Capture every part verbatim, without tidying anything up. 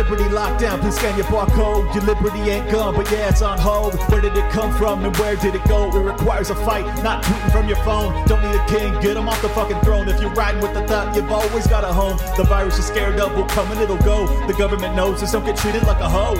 Liberty lockdown, please scan your barcode. Your liberty ain't gone, but yeah, it's on hold. Where did it come from and where did it go? It requires a fight, not tweeting from your phone. Don't need a king, get him off the fucking throne. If you're riding with the thought, you've always got a home. The virus is scared of, will come and it'll go. The government knows this, don't get treated like a hoe.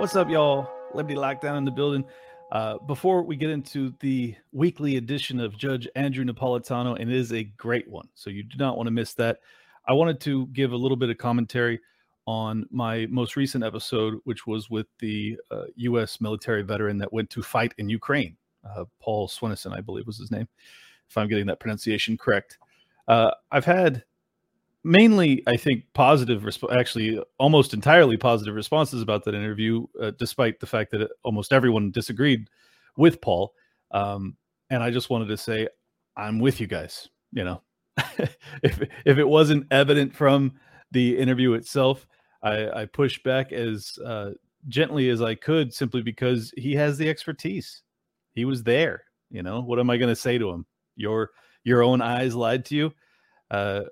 What's up, y'all? Liberty Lockdown in the building. Uh, before we get into the weekly edition of Judge Andrew Napolitano, and it is a great one, so you do not want to miss that. I wanted to give a little bit of commentary on my most recent episode, which was with the uh, U S military veteran that went to fight in Ukraine. Uh, Paul Swinnison, I believe was his name, if I'm getting that pronunciation correct. Uh, I've had... Mainly, I think, positive, resp- actually almost entirely positive responses about that interview, uh, despite the fact that almost everyone disagreed with Paul. Um, and I just wanted to say, I'm with you guys. You know, if if it wasn't evident from the interview itself, I, I pushed back as uh, gently as I could, simply because he has the expertise. He was there. You know, what am I going to say to him? Your your own eyes lied to you. Uh,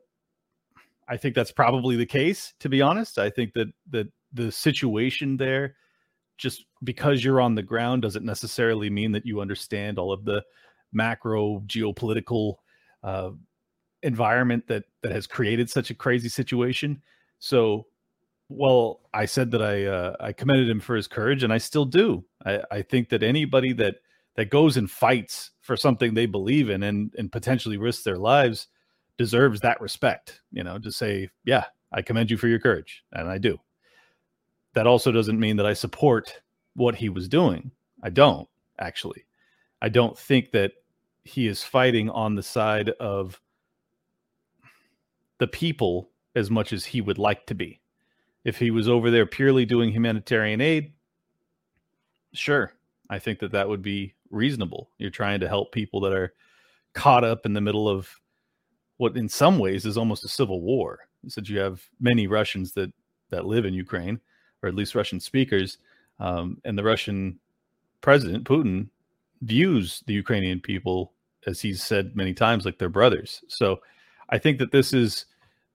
I think that's probably the case, to be honest. I think that, that the situation there, just because you're on the ground, doesn't necessarily mean that you understand all of the macro geopolitical uh, environment that, that has created such a crazy situation. So, well, I said that I uh, I commended him for his courage, and I still do. I, I think that anybody that, that goes and fights for something they believe in and, and potentially risks their lives deserves that respect, you know, to say, yeah, I commend you for your courage. And I do. That also doesn't mean that I support what he was doing. I don't, actually. I don't think that he is fighting on the side of the people as much as he would like to be. If he was over there purely doing humanitarian aid, sure, I think that that would be reasonable. You're trying to help people that are caught up in the middle of what in some ways is almost a civil war, since you have many Russians that, that live in Ukraine, or at least Russian speakers, um, and the Russian president, Putin, views the Ukrainian people, as he's said many times, like their brothers. So I think that this is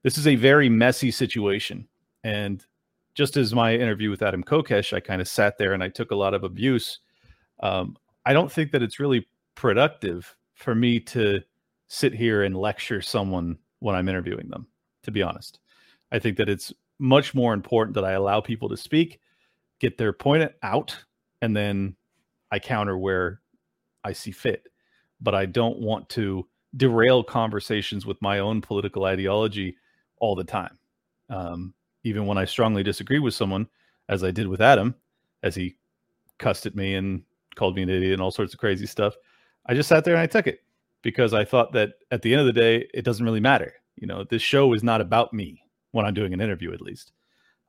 this is a very messy situation. And just as my interview with Adam Kokesh, I kind of sat there and I took a lot of abuse. Um, I don't think that it's really productive for me to sit here and lecture someone when I'm interviewing them, to be honest. I think that it's much more important that I allow people to speak, get their point out, and then I counter where I see fit. But I don't want to derail conversations with my own political ideology all the time. Um, even when I strongly disagree with someone, as I did with Adam, as he cussed at me and called me an idiot and all sorts of crazy stuff, I just sat there and I took it. Because I thought that at the end of the day, it doesn't really matter. You know, this show is not about me when I'm doing an interview, at least.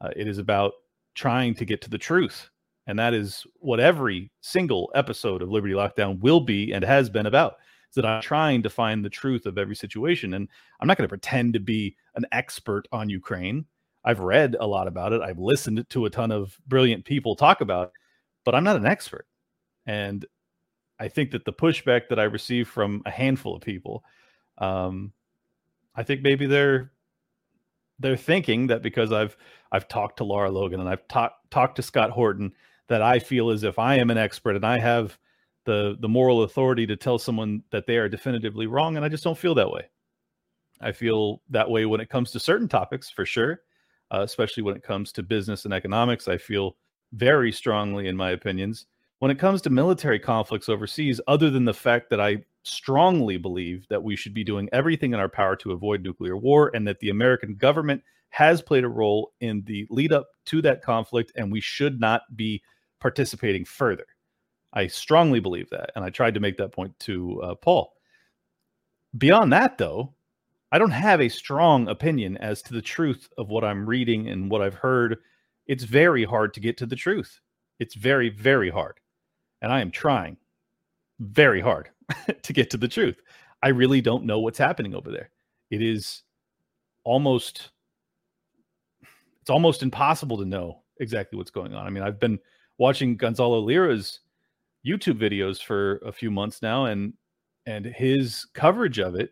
Uh, it is about trying to get to the truth. And that is what every single episode of Liberty Lockdown will be and has been about. Is that I'm trying to find the truth of every situation. And I'm not going to pretend to be an expert on Ukraine. I've read a lot about it. I've listened to a ton of brilliant people talk about it. But I'm not an expert. And I think that the pushback that I received from a handful of people, um, I think maybe they're they're thinking that because I've I've talked to Laura Logan and I've talked talked to Scott Horton, that I feel as if I am an expert and I have the the moral authority to tell someone that they are definitively wrong, and I just don't feel that way. I feel that way when it comes to certain topics, for sure, uh, especially when it comes to business and economics. I feel very strongly in my opinions. When it comes to military conflicts overseas, other than the fact that I strongly believe that we should be doing everything in our power to avoid nuclear war, and that the American government has played a role in the lead up to that conflict, and we should not be participating further. I strongly believe that, and I tried to make that point to uh, Paul. Beyond that, though, I don't have a strong opinion as to the truth of what I'm reading and what I've heard. It's very hard to get to the truth. It's very, very hard. And I am trying very hard to get to the truth. I really don't know what's happening over there. It is almost, it's almost impossible to know exactly what's going on. I mean, I've been watching Gonzalo Lira's YouTube videos for a few months now, and and his coverage of it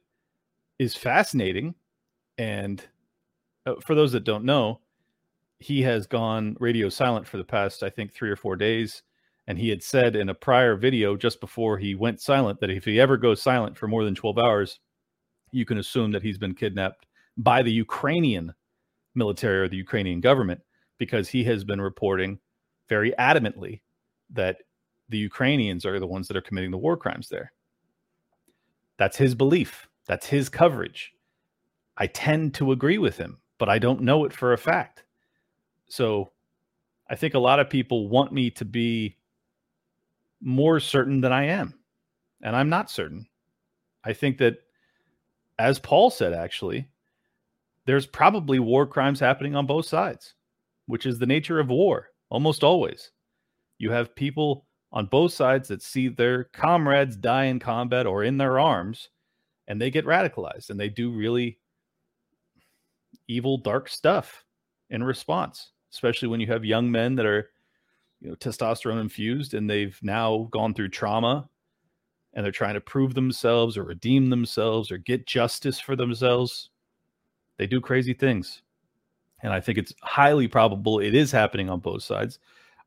is fascinating. And uh, for those that don't know, he has gone radio silent for the past, I think, three or four days. And he had said in a prior video just before he went silent that if he ever goes silent for more than twelve hours, you can assume that he's been kidnapped by the Ukrainian military or the Ukrainian government, because he has been reporting very adamantly that the Ukrainians are the ones that are committing the war crimes there. That's his belief. That's his coverage. I tend to agree with him, but I don't know it for a fact. So I think a lot of people want me to be more certain than I am. And I'm not certain. I think that, as Paul said, actually, there's probably war crimes happening on both sides, which is the nature of war almost always. You have people on both sides that see their comrades die in combat or in their arms, and they get radicalized and they do really evil, dark stuff in response, especially when you have young men that are, you know, testosterone infused, and they've now gone through trauma and they're trying to prove themselves or redeem themselves or get justice for themselves. They do crazy things. And I think it's highly probable it is happening on both sides.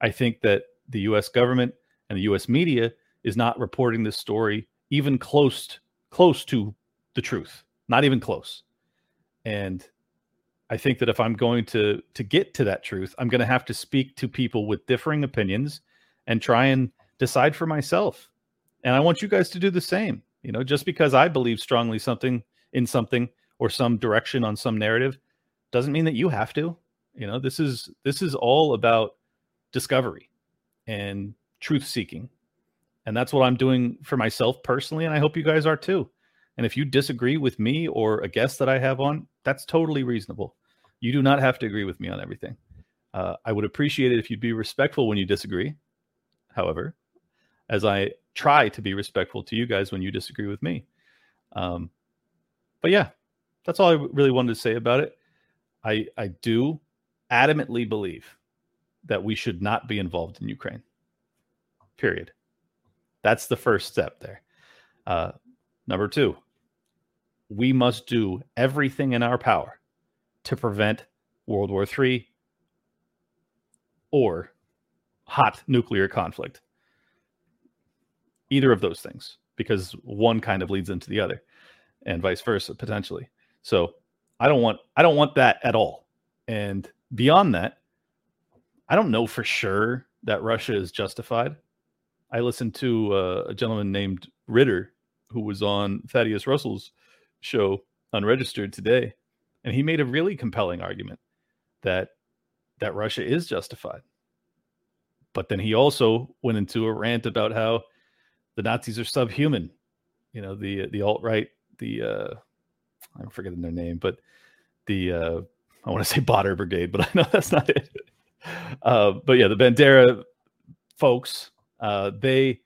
I think that the U S government and the U S media is not reporting this story even close, close to the truth, not even close. And I think that if I'm going to, to get to that truth, I'm going to have to speak to people with differing opinions and try and decide for myself. And I want you guys to do the same. You know, just because I believe strongly something in something or some direction on some narrative doesn't mean that you have to. You know, this is, this is all about discovery and truth seeking. And that's what I'm doing for myself personally. And I hope you guys are too. And if you disagree with me or a guest that I have on, that's totally reasonable. You do not have to agree with me on everything. Uh, I would appreciate it if you'd be respectful when you disagree. However, as I try to be respectful to you guys when you disagree with me. Um, but yeah, that's all I really wanted to say about it. I, I do adamantly believe that we should not be involved in Ukraine. Period. That's the first step there. Uh, number two, we must do everything in our power to prevent World War Three or hot nuclear conflict. Either of those things, because one kind of leads into the other and vice versa, potentially. So I don't want, I don't want that at all. And beyond that, I don't know for sure that Russia is justified. I listened to uh, a gentleman named Ritter, who was on Thaddeus Russell's show Unregistered today, and he made a really compelling argument that that Russia is justified. But then he also went into a rant about how the Nazis are subhuman. You know, the the alt-right, the uh, I'm forgetting their name, but the uh, I want to say Botter Brigade, but I know that's not it. Uh, but yeah, the Bandera folks, uh, they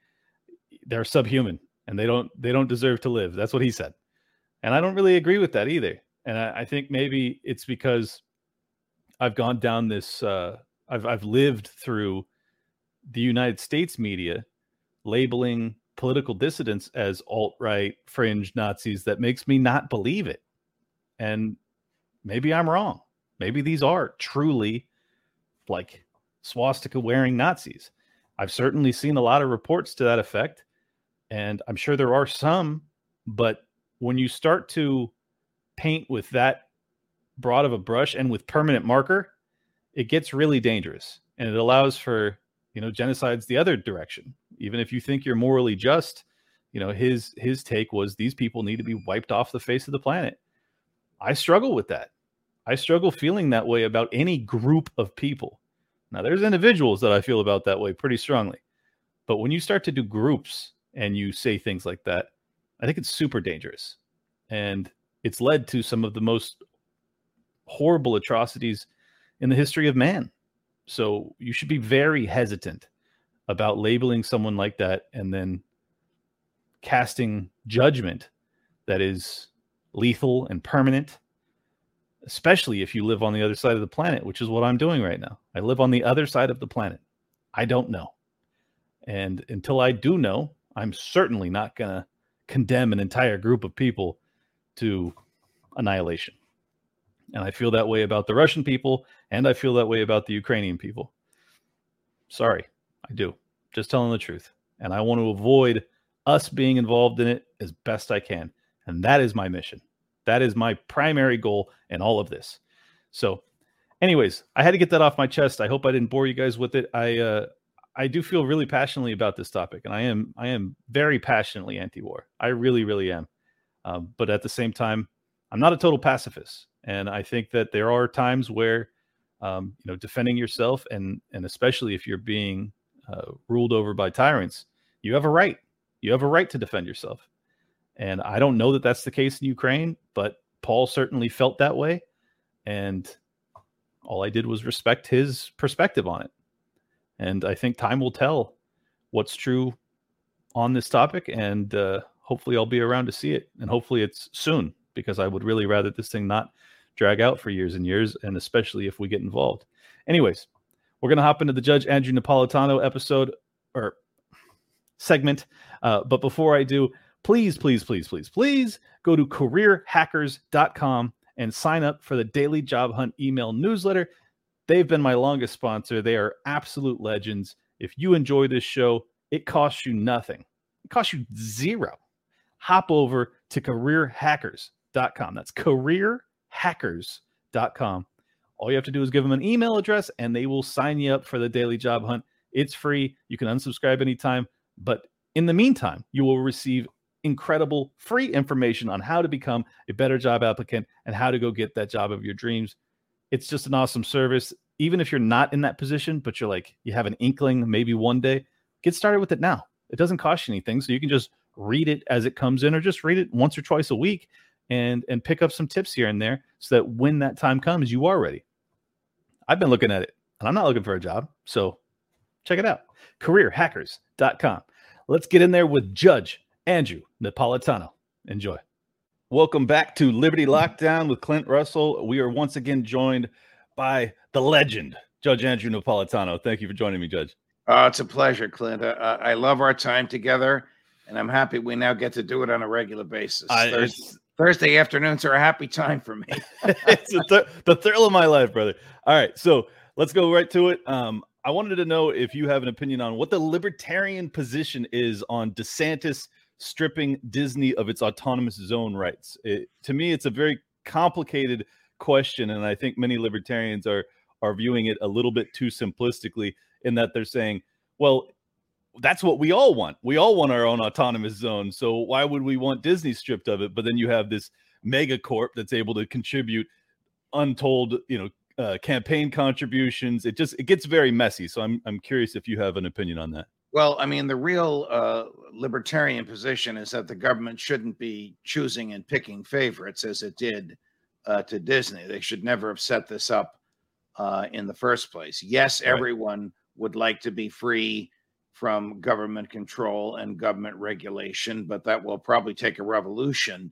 they're subhuman and they don't they don't deserve to live. That's what he said, and I don't really agree with that either. And I, I think maybe it's because I've gone down this. Uh, I've I've lived through the United States media labeling political dissidents as alt-right fringe Nazis. That makes me not believe it. And maybe I'm wrong. Maybe these are truly like swastika wearing Nazis. I've certainly seen a lot of reports to that effect, and I'm sure there are some, but when you start to paint with that broad of a brush and with permanent marker, it gets really dangerous, and it allows for, you know, genocides the other direction. Even if you think you're morally just, you know, his his take was these people need to be wiped off the face of the planet. I struggle with that. I struggle feeling that way about any group of people. Now, there's individuals that I feel about that way pretty strongly. But when you start to do groups and you say things like that, I think it's super dangerous. And it's led to some of the most horrible atrocities in the history of man. So you should be very hesitant about labeling someone like that and then casting judgment that is lethal and permanent, especially if you live on the other side of the planet, which is what I'm doing right now. I live on the other side of the planet. I don't know. And until I do know, I'm certainly not going to condemn an entire group of people to annihilation. And I feel that way about the Russian people, and I feel that way about the Ukrainian people. Sorry, I do. Just telling the truth. And I want to avoid us being involved in it as best I can. And that is my mission. That is my primary goal in all of this. So anyways, I had to get that off my chest. I hope I didn't bore you guys with it. I uh, I do feel really passionately about this topic, and I am I am very passionately anti-war. I really, really am. Um, but at the same time, I'm not a total pacifist. And I think that there are times where, um, you know, defending yourself and and especially if you're being uh, ruled over by tyrants, you have a right. You have a right to defend yourself. And I don't know that that's the case in Ukraine, but Paul certainly felt that way. And all I did was respect his perspective on it. And I think time will tell what's true on this topic. And uh, hopefully I'll be around to see it. And hopefully it's soon, because I would really rather this thing not drag out for years and years, and especially if we get involved. Anyways, we're going to hop into the Judge Andrew Napolitano episode or segment. Uh, but before I do, please, please, please, please, please go to career hackers dot com and sign up for the Daily Job Hunt email newsletter. They've been my longest sponsor. They are absolute legends. If you enjoy this show, it costs you nothing. It costs you zero. Hop over to career hackers dot com. That's career hackers dot com. All you have to do is give them an email address, and they will sign you up for the Daily Job Hunt. It's free. You can unsubscribe anytime. But in the meantime, you will receive incredible free information on how to become a better job applicant and how to go get that job of your dreams. It's just an awesome service. Even if you're not in that position, but you're like, you have an inkling, maybe one day, get started with it now. It doesn't cost you anything. So you can just read it as it comes in, or just read it once or twice a week and, and pick up some tips here and there so that when that time comes, you are ready. I've been looking at it, and I'm not looking for a job. So check it out. career hackers dot com. Let's get in there with Judge Andrew Napolitano. Enjoy. Welcome back to Liberty Lockdown with Clint Russell. We are once again joined by the legend, Judge Andrew Napolitano. Thank you for joining me, Judge. Uh, it's a pleasure, Clint. I, I love our time together, and I'm happy we now get to do it on a regular basis. I, Thursday, Thursday afternoons are a happy time for me. It's th- the thrill of my life, brother. All right, so let's go right to it. Um, I wanted to know if you have an opinion on what the libertarian position is on DeSantis stripping Disney of its autonomous zone rights. It, to me, it's a very complicated question, and I think many libertarians are are viewing it a little bit too simplistically, in that they're saying, well, that's what we all want. We all want our own autonomous zone, so why would we want Disney stripped of it? But then you have this mega corp that's able to contribute untold, you know, uh, campaign contributions. It just it gets very messy. So I'm I'm curious if you have an opinion on that. Well, I mean, the real uh, libertarian position is that the government shouldn't be choosing and picking favorites as it did uh, to Disney. They should never have set this up uh, in the first place. Yes, everyone would like to be free from government control and government regulation, but that will probably take a revolution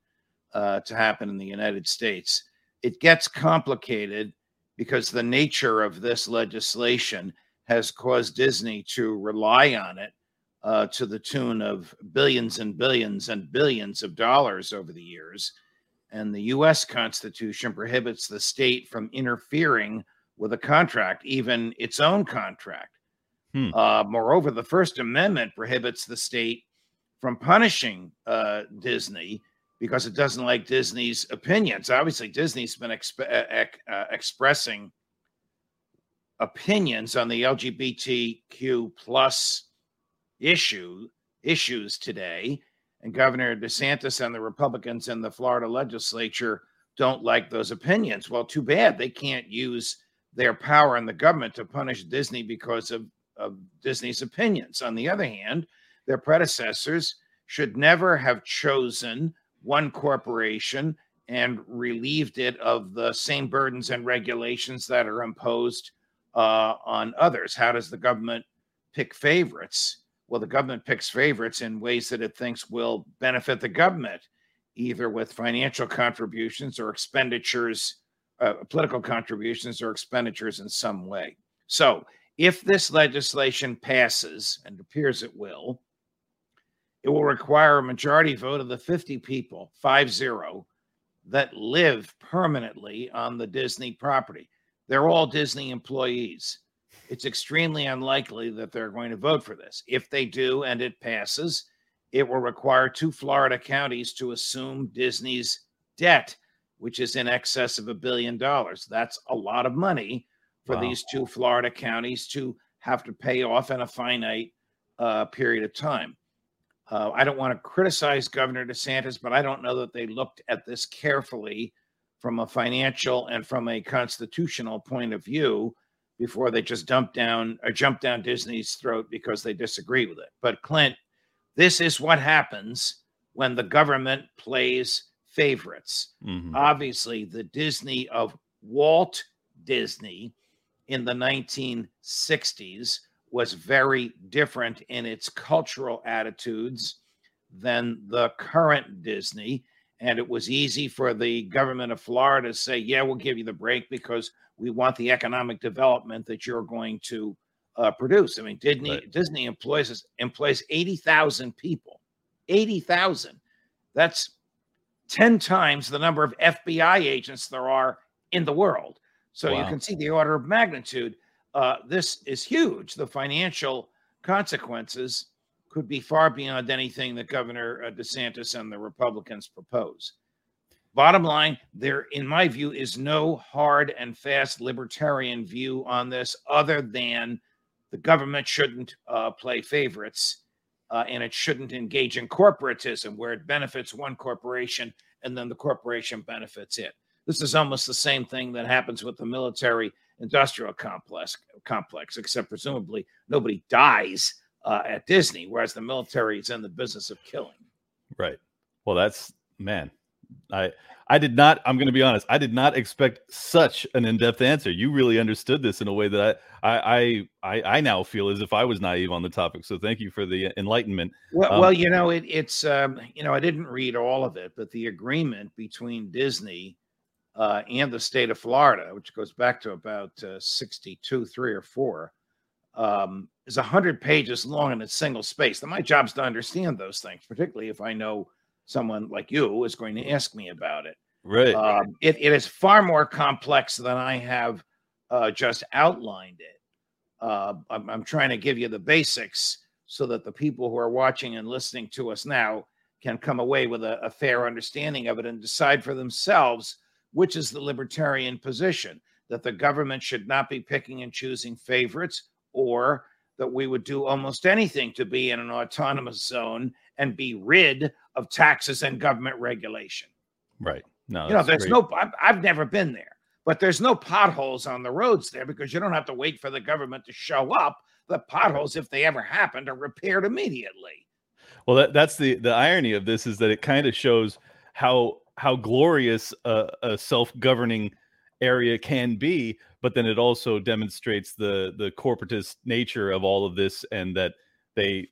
uh, to happen in the United States. It gets complicated because the nature of this legislation has caused Disney to rely on it uh, to the tune of billions and billions and billions of dollars over the years. And the U S Constitution prohibits the state from interfering with a contract, even its own contract. Hmm. Uh, moreover, the First Amendment prohibits the state from punishing uh, Disney because it doesn't like Disney's opinions. Obviously, Disney's been exp- ex- uh, expressing opinions on the L G B T Q plus issue issues today, and Governor DeSantis and the Republicans in the Florida legislature don't like those opinions. Well, too bad. They can't use their power in the government to punish Disney because of, of Disney's opinions. On the other hand, their predecessors should never have chosen one corporation and relieved it of the same burdens and regulations that are imposed Uh, on others. How does the government pick favorites? Well, the government picks favorites in ways that it thinks will benefit the government, either with financial contributions or expenditures, uh, political contributions or expenditures in some way. So If this legislation passes, and it appears it will, it will require a majority vote of the fifty people, five zero, that live permanently on the Disney property. They're all Disney employees. It's extremely unlikely that they're going to vote for this. If they do and it passes, it will require two Florida counties to assume Disney's debt, which is in excess of a billion dollars. That's a lot of money for wow. these two Florida counties to have to pay off in a finite uh, period of time. Uh, I don't want to criticize Governor DeSantis, but I don't know that they looked at this carefully from a financial and from a constitutional point of view before they just dumped down or jumped down Disney's throat because they disagree with it. But Clint, this is what happens when the government plays favorites. Mm-hmm. Obviously, the Disney of Walt Disney in the nineteen sixties was very different in its cultural attitudes than the current Disney. And it was easy for the government of Florida to say, yeah, we'll give you the break because we want the economic development that you're going to uh, produce. I mean, Disney, right. Disney employs employs eighty thousand people, eighty thousand. That's ten times the number of F B I agents there are in the world. So wow. you can see the order of magnitude. Uh, this is huge. The financial consequences could be far beyond anything that Governor DeSantis and the Republicans propose. Bottom line, there, in my view, is no hard and fast libertarian view on this other than the government shouldn't uh, play favorites uh, and it shouldn't engage in corporatism where it benefits one corporation and then the corporation benefits it. This is almost the same thing that happens with the military-industrial complex, complex, except presumably nobody dies Uh, at Disney, whereas the military is in the business of killing. Right. Well, that's, man, I I did not, I'm going to be honest, I did not expect such an in-depth answer. You really understood this in a way that I I I, I now feel as if I was naive on the topic. So thank you for the enlightenment. Well, um, well you know, it, it's, um, you know, I didn't read all of it, but the agreement between Disney uh, and the state of Florida, which goes back to about uh, sixty-two, three or four, Um, is one hundred pages long and it's single spaced. And my job's to understand those things, particularly if I know someone like you is going to ask me about it. Right. Um, it, it is far more complex than I have uh, just outlined it. Uh, I'm, I'm trying to give you the basics so that the people who are watching and listening to us now can come away with a, a fair understanding of it and decide for themselves which is the libertarian position, that the government should not be picking and choosing favorites, or that we would do almost anything to be in an autonomous zone and be rid of taxes and government regulation. Right. No, you know, there's great. no, I've, I've never been there, but there's no potholes on the roads there because you don't have to wait for the government to show up. The potholes, if they ever happened, are repaired immediately. Well, that, that's the, the irony of this is that it kind of shows how, how glorious uh, a self-governing area can be, but then it also demonstrates the the corporatist nature of all of this, and that they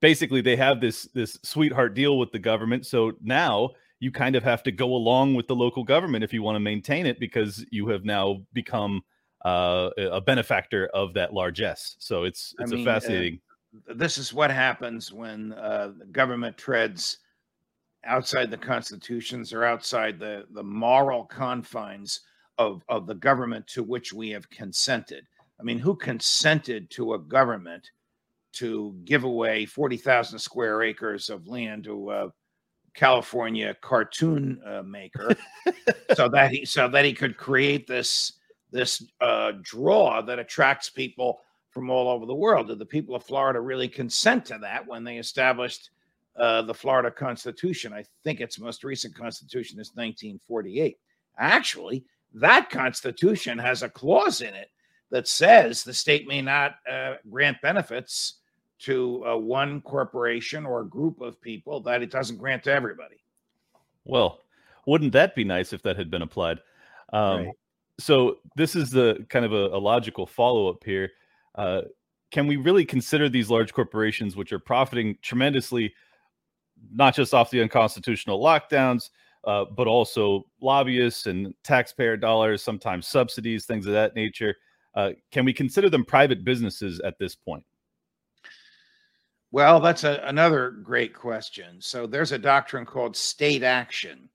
basically they have this this sweetheart deal with the government. So now you kind of have to go along with the local government if you want to maintain it, because you have now become uh, a benefactor of that largesse. So it's it's I mean, a fascinating. Uh, this is what happens when uh, the government treads outside the constitutions or outside the the moral confines Of, of the government to which we have consented. I mean, who consented to a government to give away forty thousand square acres of land to a California cartoon uh, maker so that he so that he could create this this uh, draw that attracts people from all over the world? Did the people of Florida really consent to that when they established uh, the Florida Constitution? I think its most recent constitution is nineteen forty-eight. Actually, that constitution has a clause in it that says the state may not uh, grant benefits to uh, one corporation or a group of people that it doesn't grant to everybody. Well, wouldn't that be nice if that had been applied? Um, right. So this is the kind of a, a logical follow-up here. Uh, can we really consider these large corporations, which are profiting tremendously, not just off the unconstitutional lockdowns, Uh, but also lobbyists and taxpayer dollars, sometimes subsidies, things of that nature. Uh, can we consider them private businesses at this point? Well, that's a, another great question. So there's a doctrine called state action,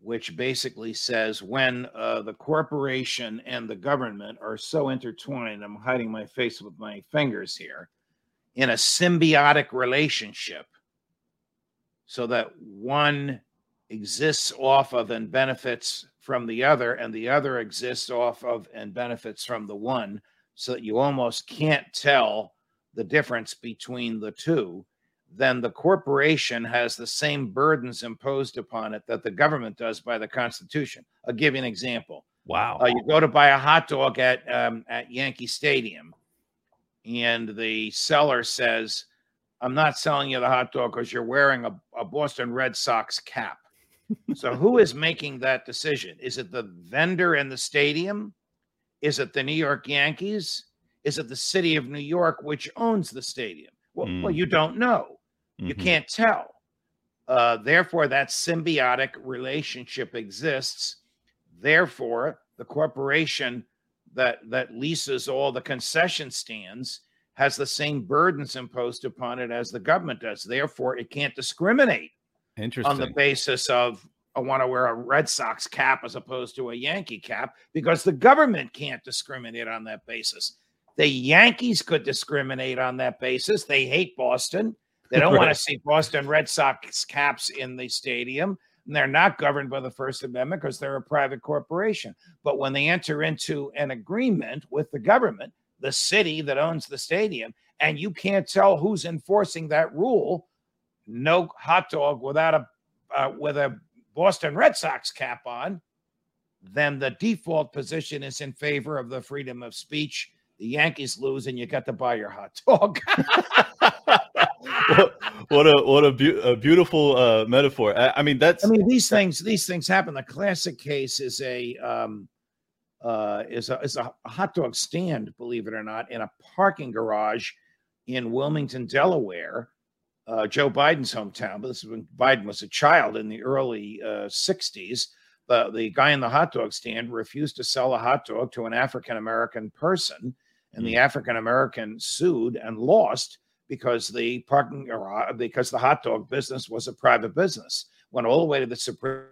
which basically says when uh, the corporation and the government are so intertwined, I'm hiding my face with my fingers here, in a symbiotic relationship so that one exists off of and benefits from the other, and the other exists off of and benefits from the one, so that you almost can't tell the difference between the two, then the corporation has the same burdens imposed upon it that the government does by the Constitution. I'll give you an example. Wow. Uh, you go to buy a hot dog at um, at Yankee Stadium, and the seller says, I'm not selling you the hot dog because you're wearing a, a Boston Red Sox cap. So who is making that decision? Is it the vendor in the stadium? Is it the New York Yankees? Is it the city of New York, which owns the stadium? Well, mm. well you don't know. Mm-hmm. You can't tell. Uh, therefore, that symbiotic relationship exists. Therefore, the corporation that, that leases all the concession stands has the same burdens imposed upon it as the government does. Therefore, it can't discriminate on the basis of, I want to wear a Red Sox cap as opposed to a Yankee cap, because the government can't discriminate on that basis. The Yankees could discriminate on that basis. They hate Boston. They don't right. want to see Boston Red Sox caps in the stadium. And they're not governed by the First Amendment because they're a private corporation. But when they enter into an agreement with the government, the city that owns the stadium, and you can't tell who's enforcing that rule, no hot dog without a uh, with a Boston Red Sox cap on, then the default position is in favor of the freedom of speech. The Yankees lose, and you got to buy your hot dog. what, what a what a, be- a beautiful uh, metaphor. I, I mean, that's. I mean, these things these things happen. The classic case is a um, uh, is a is a hot dog stand, believe it or not, in a parking garage in Wilmington, Delaware, uh, Joe Biden's hometown. But this is when Biden was a child in the early uh, sixties. The the guy in the hot dog stand refused to sell a hot dog to an African American person. And the African American sued and lost because the parking garage, because the hot dog business was a private business. Went all the way to the Supreme.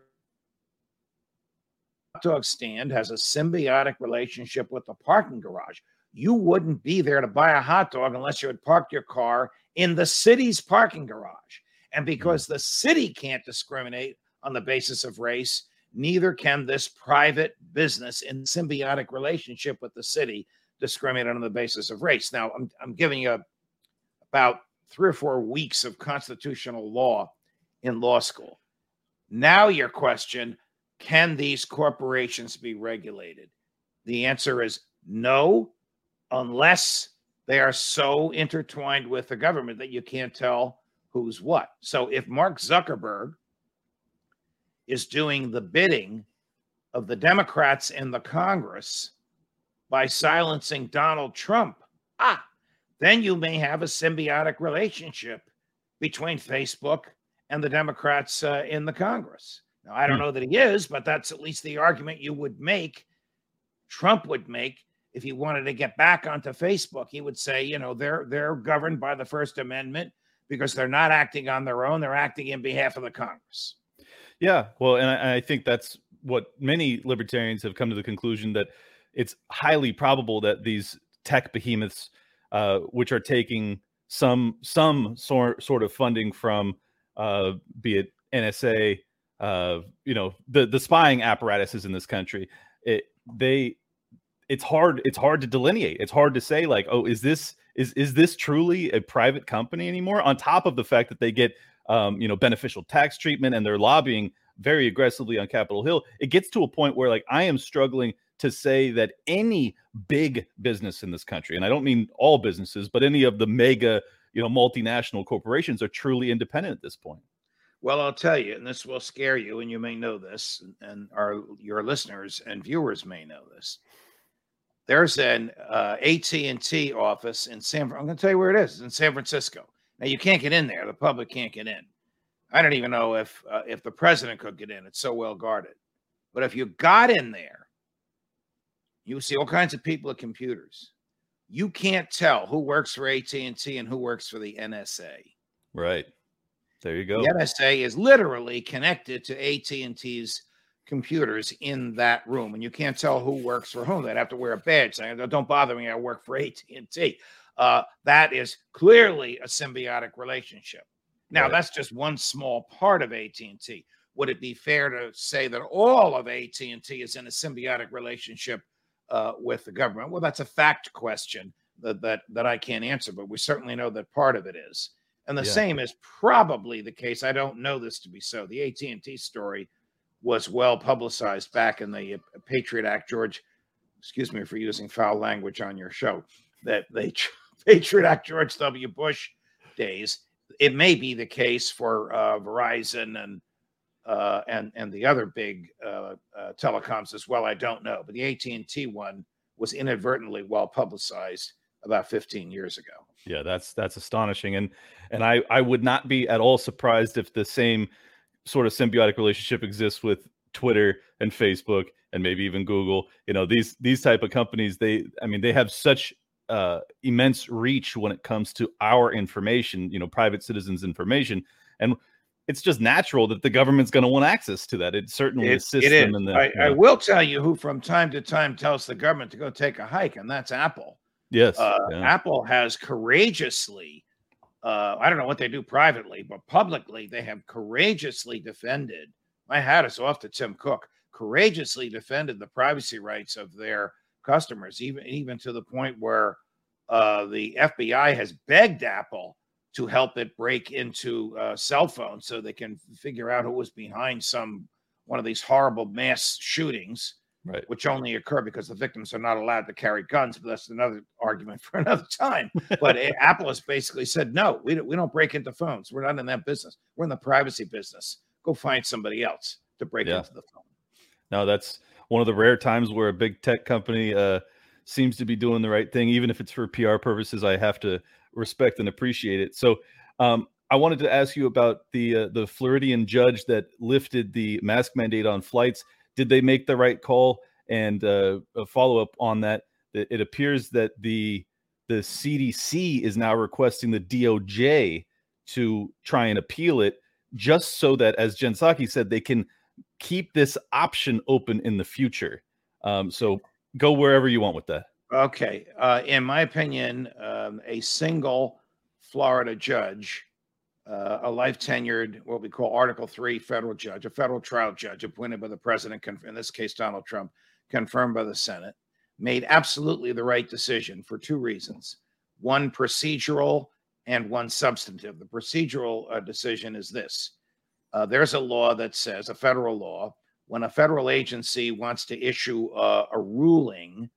Hot dog stand has a symbiotic relationship with the parking garage. You wouldn't be there to buy a hot dog unless you had parked your car in the city's parking garage. And because the city can't discriminate on the basis of race, neither can this private business in symbiotic relationship with the city discriminate on the basis of race. Now, I'm, I'm giving you about three or four weeks of constitutional law in law school. Now your question, can these corporations be regulated? The answer is no, unless they are so intertwined with the government that you can't tell who's what. So if Mark Zuckerberg is doing the bidding of the Democrats in the Congress by silencing Donald Trump, ah, then you may have a symbiotic relationship between Facebook and the Democrats uh, in the Congress. Now, I don't know that he is, but that's at least the argument you would make, Trump would make, if he wanted to get back onto Facebook. He would say, you know, they're they're governed by the First Amendment because they're not acting on their own. They're acting in behalf of the Congress. Yeah, well, and I, I think that's what many libertarians have come to the conclusion, that it's highly probable that these tech behemoths, uh, which are taking some some sort sort of funding from, uh, be it N S A, uh, you know, the the spying apparatuses in this country, it, they, it's hard it's hard to delineate. It's hard to say, like, oh, is this is is this truly a private company anymore? On top of the fact that they get Um, you know, beneficial tax treatment, and they're lobbying very aggressively on Capitol Hill. It gets to a point where, like, I am struggling to say that any big business in this country, and I don't mean all businesses, but any of the mega, you know, multinational corporations are truly independent at this point. Well, I'll tell you, and this will scare you, and you may know this, and our your listeners and viewers may know this. There's an uh, A T and T office in San. I'm going to tell you where it is. It's in San Francisco. Now, you can't get in there. The public can't get in. I don't even know if uh, if the president could get in. It's so well guarded. But if you got in there, You'll see all kinds of people at computers. You can't tell who works for A T and T and who works for the N S A. Right. There you go. The N S A is literally connected to A T and T's computers in that room, and you can't tell who works for whom. They'd have to wear a badge saying, don't bother me, I work for A T and T. Uh, that is clearly a symbiotic relationship. Now, right. That's just one small part of A T and T. Would it be fair to say that all of A T and T is in a symbiotic relationship uh, with the government? Well, that's a fact question that, that, that I can't answer, but we certainly know that part of it is. And the yeah. same is probably the case. I don't know this to be so. The A T and T story was well publicized back in the Patriot Act. George, excuse me for using foul language on your show, that the Patriot Act George W. Bush days. It may be the case for uh, Verizon and uh, and and the other big uh, uh, telecoms as well. I don't know, but the A T and T one was inadvertently well publicized about fifteen years ago. Yeah, that's that's astonishing, and and I, I would not be at all surprised if the same sort of symbiotic relationship exists with Twitter and Facebook and maybe even Google. You know, these these type of companies, they I mean, they have such uh, immense reach when it comes to our information, you know, private citizens' information, and it's just natural that the government's going to want access to that. It certainly it, assists it is. them in that. I, you know. I will tell you who from time to time tells the government to go take a hike, and that's Apple. Yes, uh, yeah. Apple has courageously, uh, I don't know what they do privately, but publicly they have courageously defended, my hat is off to Tim Cook, courageously defended the privacy rights of their customers, even, even to the point where uh, the F B I has begged Apple to help it break into uh, cell phones so they can figure out who was behind some one of these horrible mass shootings. Right. Which only occur because the victims are not allowed to carry guns, but that's another argument for another time. But Apple has basically said, no, we don't, we don't break into phones. We're not in that business. We're in the privacy business. Go find somebody else to break yeah. into the phone. No, that's one of the rare times where a big tech company uh, seems to be doing the right thing, even if it's for P R purposes. I have to respect and appreciate it. So um, I wanted to ask you about the uh, the Floridian judge that lifted the mask mandate on flights. Did they make the right call? And uh, a follow-up on that, it appears that the the C D C is now requesting the D O J to try and appeal it, just so that, as Jen Psaki said, they can keep this option open in the future. Um, so go wherever you want with that. Okay. Uh, in my opinion, um, a single Florida judge, Uh, a life-tenured, what we call Article three federal judge, a federal trial judge appointed by the president, conf- in this case, Donald Trump, confirmed by the Senate, made absolutely the right decision for two reasons, one procedural and one substantive. The procedural uh, decision is this. Uh, there's a law that says, a federal law, when a federal agency wants to issue uh, a ruling,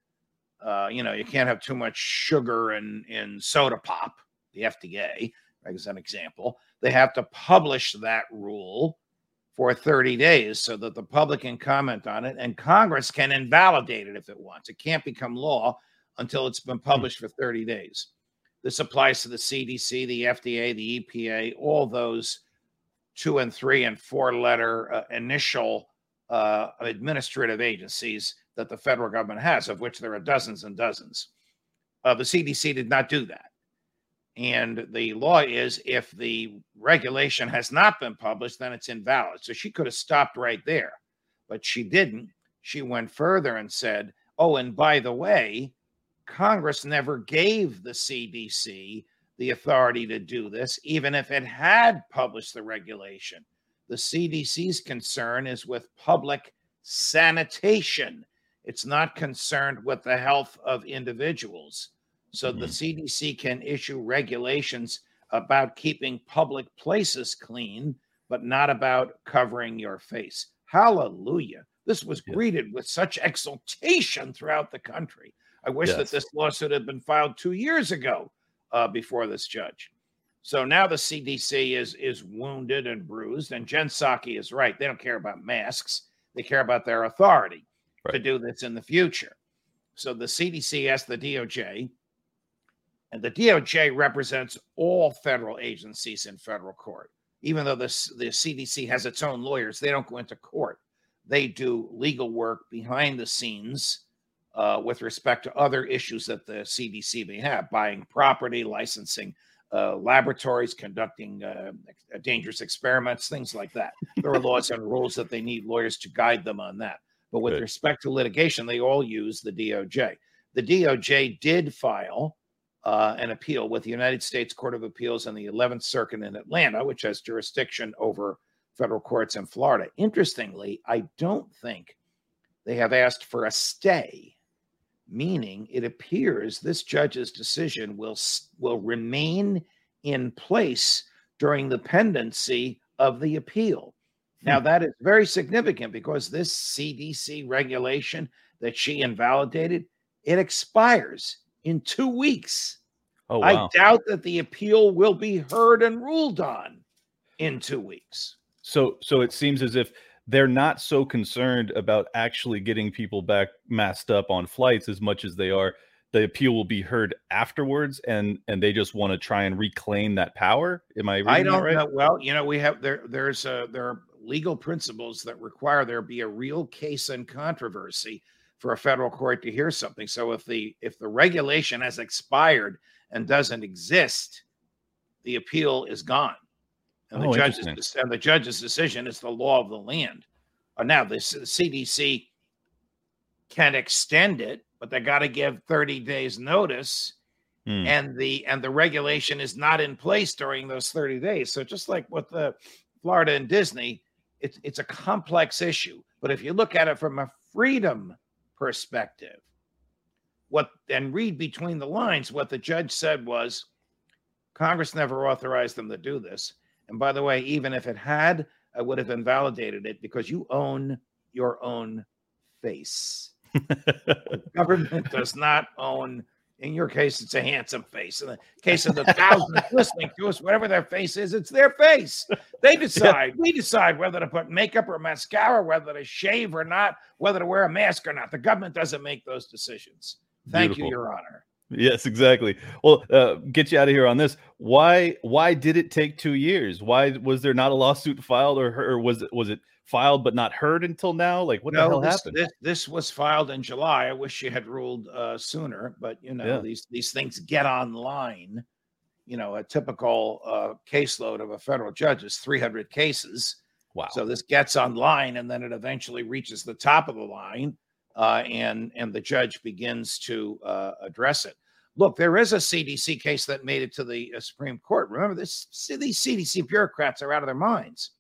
uh, you know, you can't have too much sugar in, in soda pop, the F D A, as an example, they have to publish that rule for thirty days so that the public can comment on it, and Congress can invalidate it if it wants. It can't become law until it's been published for thirty days. This applies to the C D C, the F D A, the E P A, all those two and three and four letter uh, initial uh, administrative agencies that the federal government has, of which there are dozens and dozens. Uh, the C D C did not do that. And the law is, if the regulation has not been published, then it's invalid. So she could have stopped right there, but she didn't. She went further and said, oh, and by the way, Congress never gave the C D C the authority to do this, even if it had published the regulation. The C D C's concern is with public sanitation. It's not concerned with the health of individuals. So the mm-hmm. C D C can issue regulations about keeping public places clean, but not about covering your face. Hallelujah. This was yeah. greeted with such exultation throughout the country. I wish yes. that this lawsuit had been filed two years ago uh, before this judge. So now the C D C is, is wounded and bruised, and Jen Psaki is right. They don't care about masks. They care about their authority right. to do this in the future. So the C D C asked the D O J, and the D O J represents all federal agencies in federal court. Even though this, the C D C has its own lawyers, they don't go into court. They do legal work behind the scenes uh, with respect to other issues that the C D C may have, buying property, licensing uh, laboratories, conducting uh, dangerous experiments, things like that. There are laws and rules that they need lawyers to guide them on that. But with Good. respect to litigation, they all use the D O J. The D O J did file uh, an appeal with the United States Court of Appeals and the eleventh Circuit in Atlanta, which has jurisdiction over federal courts in Florida. Interestingly, I don't think they have asked for a stay, meaning it appears this judge's decision will, will remain in place during the pendency of the appeal. Now, that is very significant because this C D C regulation that she invalidated, it expires in two weeks. Oh, wow. I doubt that the appeal will be heard and ruled on in two weeks. So, so it seems as if they're not so concerned about actually getting people back masked up on flights as much as they are. The appeal will be heard afterwards, and and they just want to try and reclaim that power. Am I? I don't that right? know. Well, you know, we have there. There's a there are legal principles that require there be a real case and controversy for a federal court to hear something. So if the if the regulation has expired and doesn't exist, the appeal is gone, and the oh, judge's and the judge's decision is the law of the land. Now this, the C D C can extend it, but they got to give thirty days notice, mm. and the and the regulation is not in place during those thirty days. So just like with the Florida and Disney, it's it's a complex issue. But if you look at it from a freedom perspective, what and read between the lines, what the judge said was, Congress never authorized them to do this. And by the way, even if it had, I would have invalidated it because you own your own face. The government does not own, in your case, it's a handsome face. In the case of the thousands listening to us, whatever their face is, it's their face. They decide. Yeah. We decide whether to put makeup or mascara, whether to shave or not, whether to wear a mask or not. The government doesn't make those decisions. Thank Beautiful. you, Your Honor. Yes, exactly. Well, uh, get you out of here on this. Why Why did it take two years? Why was there not a lawsuit filed, or, or was it was it filed but not heard until now? Like, what no, the hell this, happened? This, this was filed in July. I wish you had ruled uh, sooner, but, you know, yeah. these, these things get online. You know, a typical uh, caseload of a federal judge is three hundred cases. Wow. So this gets online, and then it eventually reaches the top of the line. Uh, and and the judge begins to uh, address it. Look, there is a C D C case that made it to the uh, Supreme Court. Remember, this, these C D C bureaucrats are out of their minds.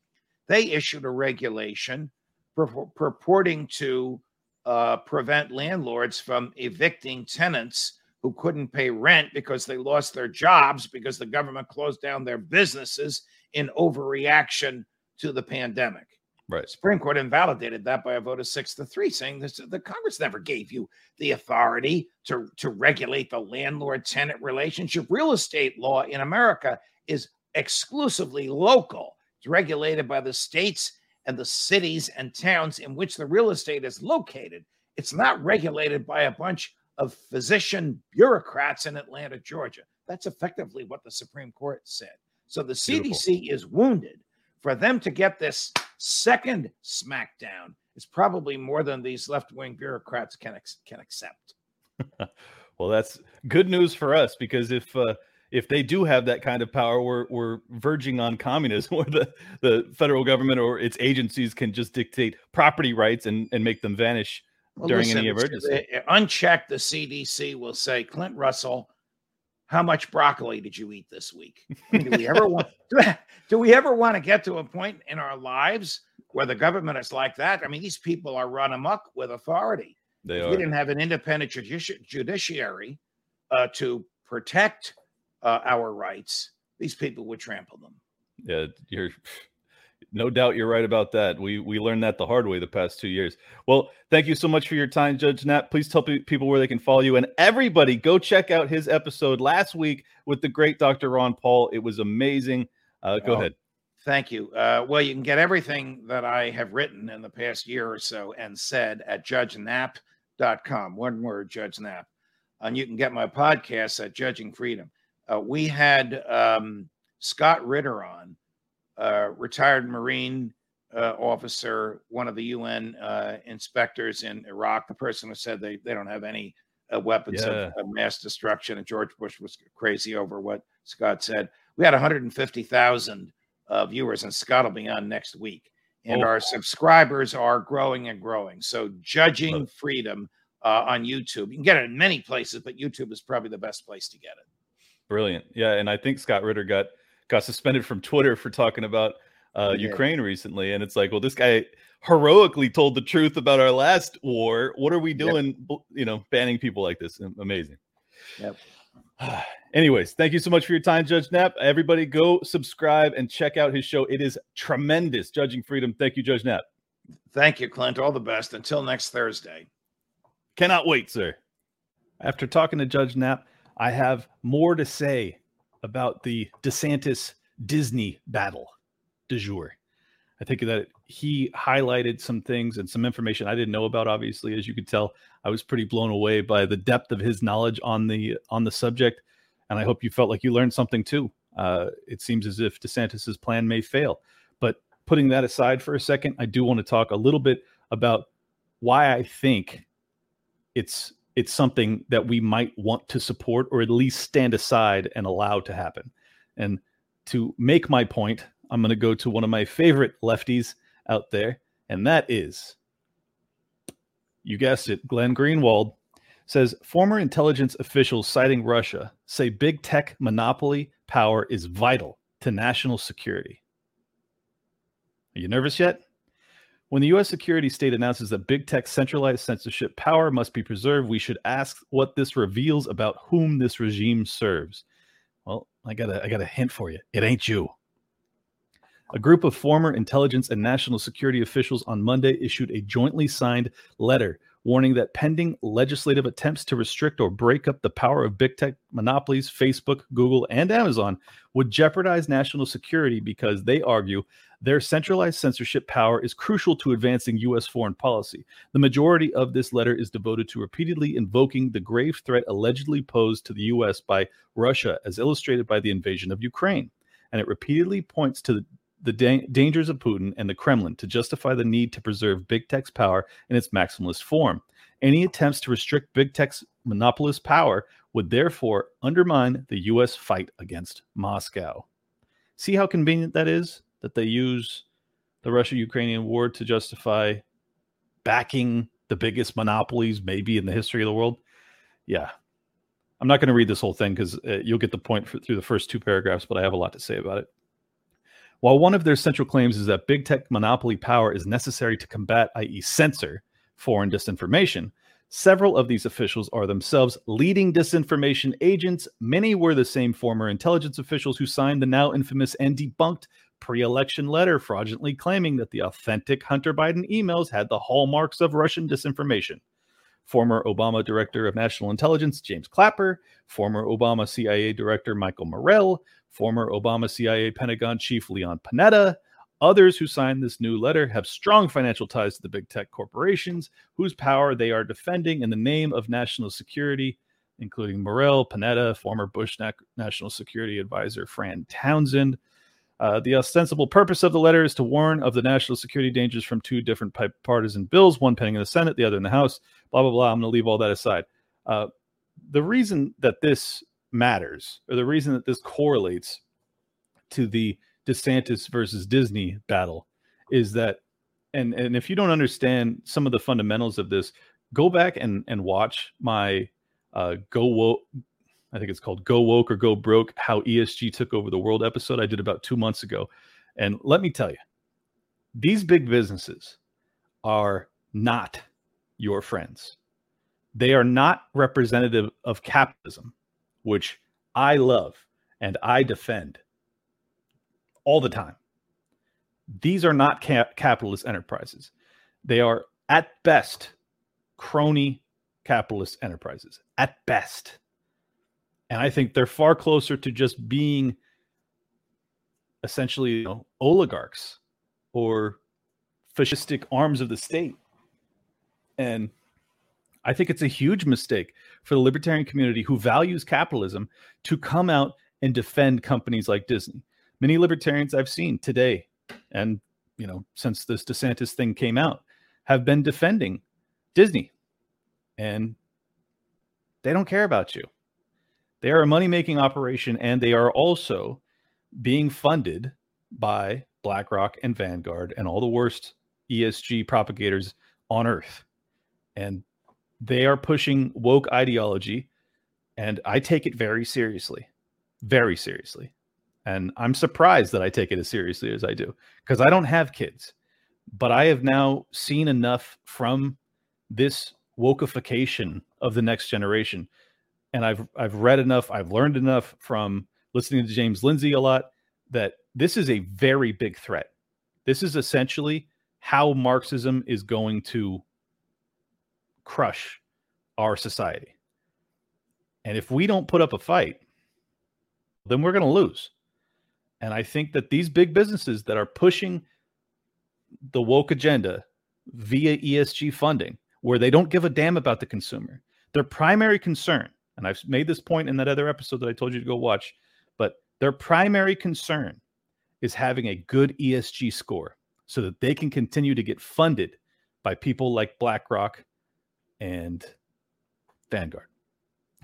They issued a regulation pur- purporting to uh, prevent landlords from evicting tenants who couldn't pay rent because they lost their jobs because the government closed down their businesses in overreaction to the pandemic. Right. Supreme Court invalidated that by a vote of six to three, saying this, the Congress never gave you the authority to, to regulate the landlord-tenant relationship. Real estate law in America is exclusively local. It's regulated by the states and the cities and towns in which the real estate is located. It's not regulated by a bunch of physician bureaucrats in Atlanta, Georgia. That's effectively what the Supreme Court said. So the Beautiful. C D C is wounded. For them to get this second smackdown is probably more than these left-wing bureaucrats can ex- can accept. Well, that's good news for us, because if uh, if they do have that kind of power, we're we're verging on communism, where the, the federal government or its agencies can just dictate property rights and, and make them vanish well, during listen, any emergency. It, it, unchecked, the C D C will say, Clint Russell, how much broccoli did you eat this week? I mean, do we ever want do, do we ever want to get to a point in our lives where the government is like that? I mean, these people are run amok with authority. They if are. We didn't have an independent judici- judiciary uh, to protect uh, our rights, these people would trample them. Yeah, you're no doubt you're right about that. We we learned that the hard way the past two years. Well, thank you so much for your time, Judge Nap. Please tell p- people where they can follow you. And everybody, go check out his episode last week with the great Doctor Ron Paul. It was amazing. Uh, go oh, ahead. Thank you. Uh, well, you can get everything that I have written in the past year or so and said at judge nap dot com. One word, Judge Nap. And you can get my podcast at Judging Freedom. Uh, we had um, Scott Ritter on. Uh, retired Marine uh, officer, one of the U N uh, inspectors in Iraq, the person who said they, they don't have any uh, weapons yeah. of, of mass destruction. And George Bush was crazy over what Scott said. We had one hundred fifty thousand uh, viewers, and Scott will be on next week. And oh. our subscribers are growing and growing. So Judging Freedom uh, on YouTube. You can get it in many places, but YouTube is probably the best place to get it. Brilliant. Yeah, and I think Scott Ritter got got suspended from Twitter for talking about uh, yeah. Ukraine recently. And it's like, well, this guy heroically told the truth about our last war. What are we doing, yep. you know, banning people like this? Amazing. Yep. Anyways, thank you so much for your time, Judge Knapp. Everybody go subscribe and check out his show. It is tremendous, Judging Freedom. Thank you, Judge Knapp. Thank you, Clint. All the best. Until next Thursday. Cannot wait, sir. After talking to Judge Knapp, I have more to say about the DeSantis Disney battle du jour. I think that he highlighted some things and some information I didn't know about. Obviously, as you could tell, I was pretty blown away by the depth of his knowledge on the on the subject. And I hope you felt like you learned something too. Uh, it seems as if DeSantis's plan may fail. But putting that aside for a second, I do want to talk a little bit about why I think it's it's something that we might want to support or at least stand aside and allow to happen. And to make my point, I'm going to go to one of my favorite lefties out there, and that is, you guessed it, Glenn Greenwald, says, former intelligence officials citing Russia say big tech monopoly power is vital to national security. Are you nervous yet? When the U S security state announces that big tech centralized censorship power must be preserved, we should ask what this reveals about whom this regime serves. Well, I got a, I got a hint for you. It ain't you. A group of former intelligence and national security officials on Monday issued a jointly signed letter warning that pending legislative attempts to restrict or break up the power of big tech monopolies, Facebook, Google, and Amazon would jeopardize national security because, they argue, their centralized censorship power is crucial to advancing U S foreign policy. The majority of this letter is devoted to repeatedly invoking the grave threat allegedly posed to the U S by Russia, as illustrated by the invasion of Ukraine. And it repeatedly points to the the da- dangers of Putin and the Kremlin to justify the need to preserve big tech's power in its maximalist form. Any attempts to restrict big tech's monopolist power would therefore undermine the U S fight against Moscow. See how convenient that is, that they use the Russia-Ukrainian war to justify backing the biggest monopolies maybe in the history of the world? Yeah. I'm not going to read this whole thing because uh, you'll get the point for, through the first two paragraphs, but I have a lot to say about it. While one of their central claims is that big tech monopoly power is necessary to combat, that is censor, foreign disinformation, several of these officials are themselves leading disinformation agents. Many were the same former intelligence officials who signed the now infamous and debunked pre-election letter fraudulently claiming that the authentic Hunter Biden emails had the hallmarks of Russian disinformation. Former Obama Director of National Intelligence James Clapper, former Obama C I A Director Michael Morell, former Obama C I A Pentagon Chief Leon Panetta. Others who signed this new letter have strong financial ties to the big tech corporations whose power they are defending in the name of national security, including Morell, Panetta, former Bush Na- National Security Advisor Fran Townsend. Uh, the ostensible purpose of the letter is to warn of the national security dangers from two different pi- partisan bills, one pending in the Senate, the other in the House, blah, blah, blah. I'm going to leave all that aside. Uh, the reason that this matters, or the reason that this correlates to the DeSantis versus Disney battle, is that, and and if you don't understand some of the fundamentals of this, go back and and watch my uh go woke, I think it's called Go Woke or Go Broke, How E S G Took Over the World episode I did about two months ago. And let me tell you, these big businesses are not your friends. They are not representative of capitalism, which I love and I defend all the time. These are not cap- capitalist enterprises. They are, at best, crony capitalist enterprises. At best. And I think they're far closer to just being essentially, you know, oligarchs or fascistic arms of the state. And I think it's a huge mistake for the libertarian community who values capitalism to come out and defend companies like Disney. Many libertarians I've seen today and you know, since this DeSantis thing came out, have been defending Disney, and they don't care about you. They are a money-making operation, and they are also being funded by BlackRock and Vanguard and all the worst E S G propagators on earth. And they are pushing woke ideology, and I take it very seriously, very seriously. And I'm surprised that I take it as seriously as I do, because I don't have kids. But I have now seen enough from this wokeification of the next generation. And I've I've read enough, I've learned enough from listening to James Lindsay a lot, that this is a very big threat. This is essentially how Marxism is going to crush our society. And if we don't put up a fight, then we're going to lose. And I think that these big businesses that are pushing the woke agenda via E S G funding, where they don't give a damn about the consumer, their primary concern, and I've made this point in that other episode that I told you to go watch, but their primary concern is having a good E S G score so that they can continue to get funded by people like BlackRock and Vanguard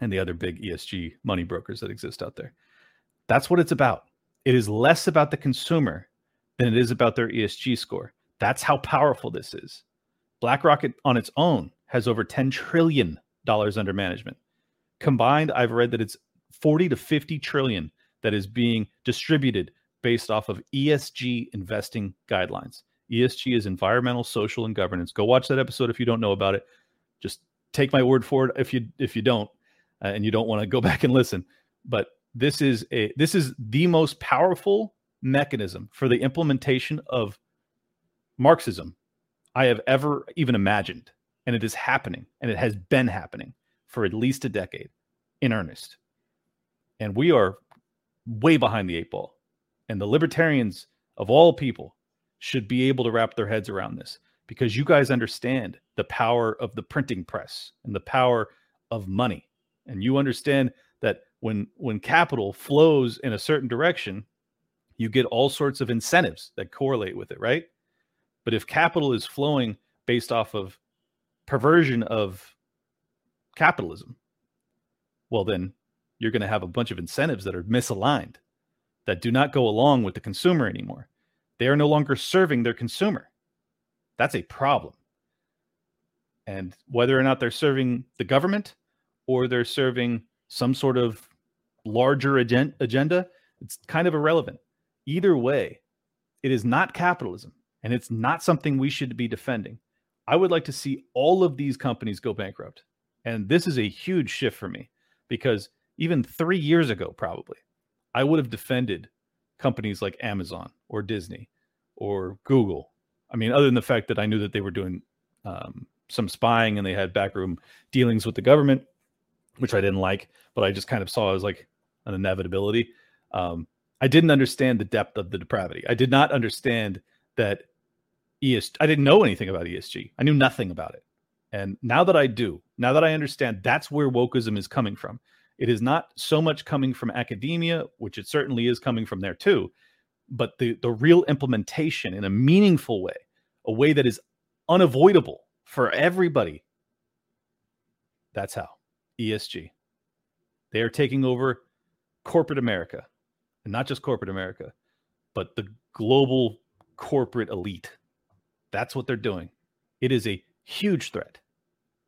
and the other big E S G money brokers that exist out there. That's what it's about. It is less about the consumer than it is about their E S G score. That's how powerful this is. BlackRock on its own has over ten trillion dollars under management. Combined, I've read that it's forty to fifty trillion that is being distributed based off of E S G investing guidelines. E S G is environmental, social, and governance. Go watch that episode if you don't know about it. Just take my word for it if you if you don't, uh, and you don't want to go back and listen. But this is a this is the most powerful mechanism for the implementation of Marxism I have ever even imagined, and it is happening, and it has been happening for at least a decade in earnest. And we are way behind the eight ball, and the libertarians of all people should be able to wrap their heads around this, because you guys understand the power of the printing press and the power of money. And you understand that when, when capital flows in a certain direction, you get all sorts of incentives that correlate with it, right? But if capital is flowing based off of perversion of capitalism, well, then you're going to have a bunch of incentives that are misaligned, that do not go along with the consumer anymore. They are no longer serving their consumer. That's a problem. And whether or not they're serving the government or they're serving some sort of larger agen- agenda, it's kind of irrelevant. Either way, it is not capitalism, and it's not something we should be defending. I would like to see all of these companies go bankrupt. And this is a huge shift for me, because even three years ago, probably, I would have defended companies like Amazon or Disney or Google. I mean, other than the fact that I knew that they were doing um, some spying and they had backroom dealings with the government, which I didn't like, but I just kind of saw as like an inevitability. Um, I didn't understand the depth of the depravity. I did not understand that E S G. I didn't know anything about E S G. I knew nothing about it. And now that I do, now that I understand, that's where wokeism is coming from. It is not so much coming from academia, which it certainly is coming from there too, but the, the real implementation in a meaningful way, a way that is unavoidable for everybody. That's how. E S G. They are taking over corporate America, and not just corporate America, but the global corporate elite. That's what they're doing. It is a huge threat,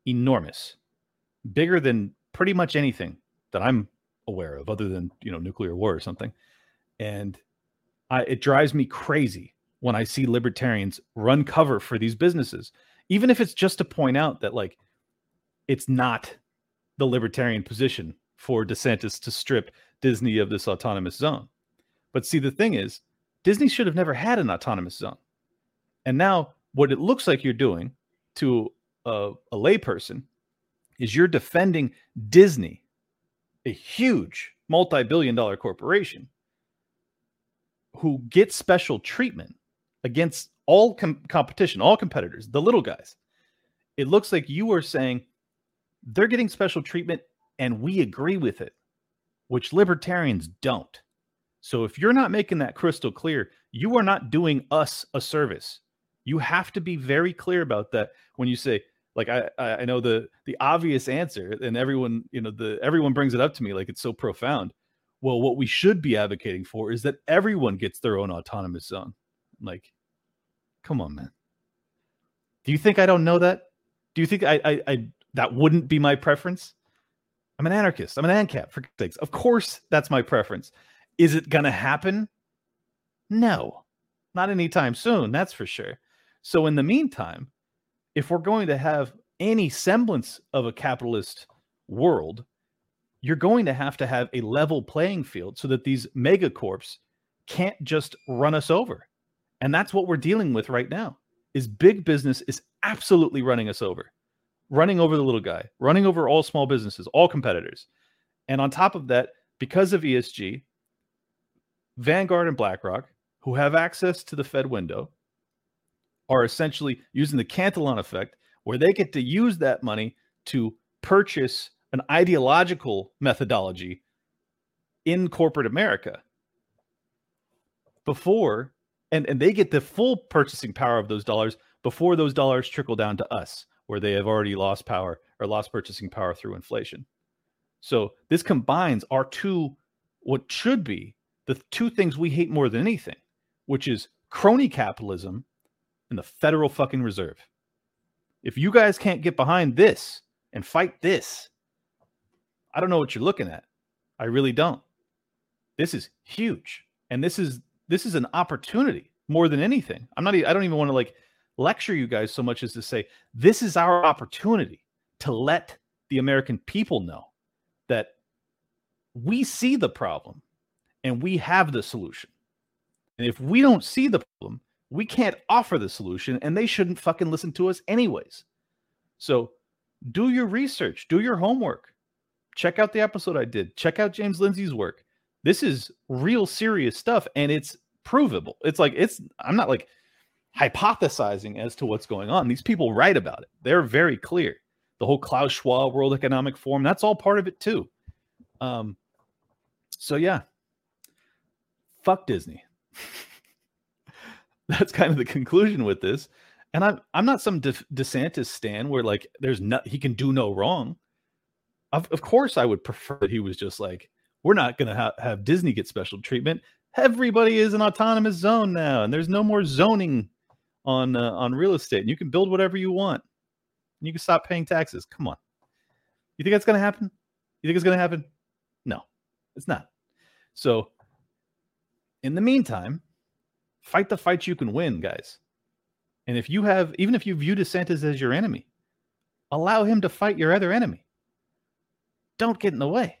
enormous, bigger than pretty much anything that I'm aware of, other than, you know, nuclear war or something. And I, it drives me crazy when I see libertarians run cover for these businesses, even if it's just to point out that, like, it's not the libertarian position for DeSantis to strip Disney of this autonomous zone. But see, the thing is, Disney should have never had an autonomous zone. And now what it looks like you're doing to a, a layperson is you're defending Disney, a huge multi-billion dollar corporation who gets special treatment against all com- competition, all competitors, the little guys. It looks like you are saying they're getting special treatment and we agree with it, which libertarians don't. So if you're not making that crystal clear, you are not doing us a service. You have to be very clear about that when you say, like, I, I know the the obvious answer, and everyone, you know, the everyone brings it up to me like it's so profound. Well, what we should be advocating for is that everyone gets their own autonomous zone. Like, come on, man. Do you think I don't know that? Do you think I, I, I that wouldn't be my preference? I'm an anarchist. I'm an ANCAP, for God's sakes. Of course, that's my preference. Is it going to happen? No, not anytime soon. That's for sure. So in the meantime, if we're going to have any semblance of a capitalist world, you're going to have to have a level playing field so that these megacorps can't just run us over. And that's what we're dealing with right now, is big business is absolutely running us over, running over the little guy, running over all small businesses, all competitors. And on top of that, because of E S G, Vanguard and BlackRock, who have access to the Fed window, are essentially using the Cantillon effect, where they get to use that money to purchase an ideological methodology in corporate America before, and, and they get the full purchasing power of those dollars before those dollars trickle down to us, where they have already lost power or lost purchasing power through inflation. So this combines our two, what should be the two things we hate more than anything, which is crony capitalism and the Federal fucking Reserve. If you guys can't get behind this and fight this, I don't know what you're looking at. I really don't. This is huge. And this is this is an opportunity more than anything. I'm not I don't even want to like lecture you guys so much as to say this is our opportunity to let the American people know that we see the problem. And we have the solution. And if we don't see the problem, we can't offer the solution, and they shouldn't fucking listen to us anyways. So do your research, do your homework. Check out the episode I did. Check out James Lindsay's work. This is real serious stuff, and it's provable. It's like, it's, I'm not like hypothesizing as to what's going on. These people write about it. They're very clear. The whole Klaus Schwab World Economic Forum, that's all part of it too. Um, so yeah. Fuck Disney. That's kind of the conclusion with this. And I'm I'm not some De- DeSantis stan where like there's no, he can do no wrong. Of, of course I would prefer that he was just like, we're not going to ha- have Disney get special treatment. Everybody is an autonomous zone now, and there's no more zoning on uh, on real estate. And you can build whatever you want. And you can stop paying taxes. Come on. You think that's going to happen? You think it's going to happen? No, it's not. So in the meantime, fight the fights you can win, guys. And if you have, even if you view DeSantis as your enemy, allow him to fight your other enemy. Don't get in the way.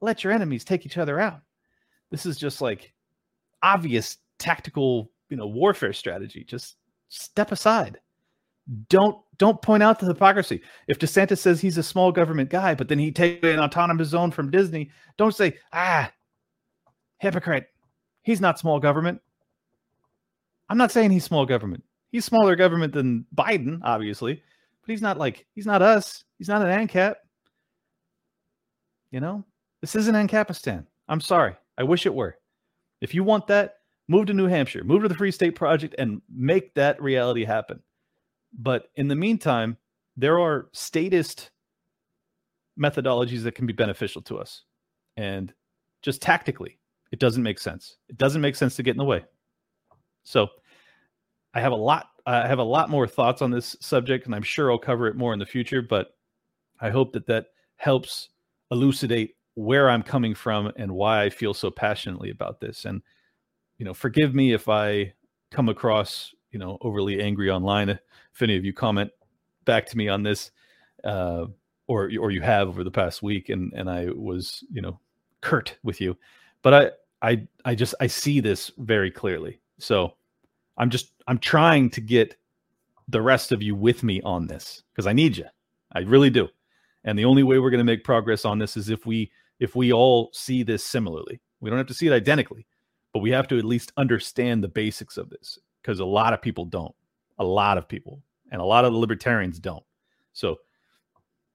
Let your enemies take each other out. This is just like obvious tactical, you know, warfare strategy. Just step aside. Don't don't point out the hypocrisy. If DeSantis says he's a small government guy, but then he takes an autonomous zone from Disney, don't say, ah, hypocrite. He's not small government. I'm not saying he's small government. He's smaller government than Biden, obviously, but he's not like, he's not us. He's not an ANCAP. You know, this isn't ANCAPistan. I'm sorry. I wish it were. If you want that, move to New Hampshire, move to the Free State Project and make that reality happen. But in the meantime, there are statist methodologies that can be beneficial to us. And just tactically, it doesn't make sense. It doesn't make sense to get in the way. So I have a lot, I have a lot more thoughts on this subject, and I'm sure I'll cover it more in the future, but I hope that that helps elucidate where I'm coming from and why I feel so passionately about this. And, you know, forgive me if I come across, you know, overly angry online. If any of you comment back to me on this, uh, or, or you have over the past week, and, and I was, you know, curt with you, but I, I I just I see this very clearly. So I'm just I'm trying to get the rest of you with me on this, because I need you. I really do. And the only way we're going to make progress on this is if we if we all see this similarly. We don't have to see it identically, but we have to at least understand the basics of this, because a lot of people don't. A lot of people, and a lot of the libertarians don't. So